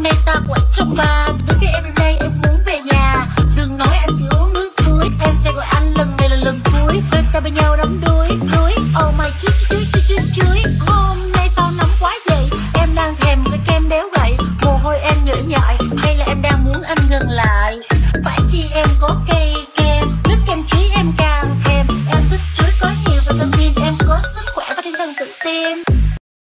mê ta quậy trong ba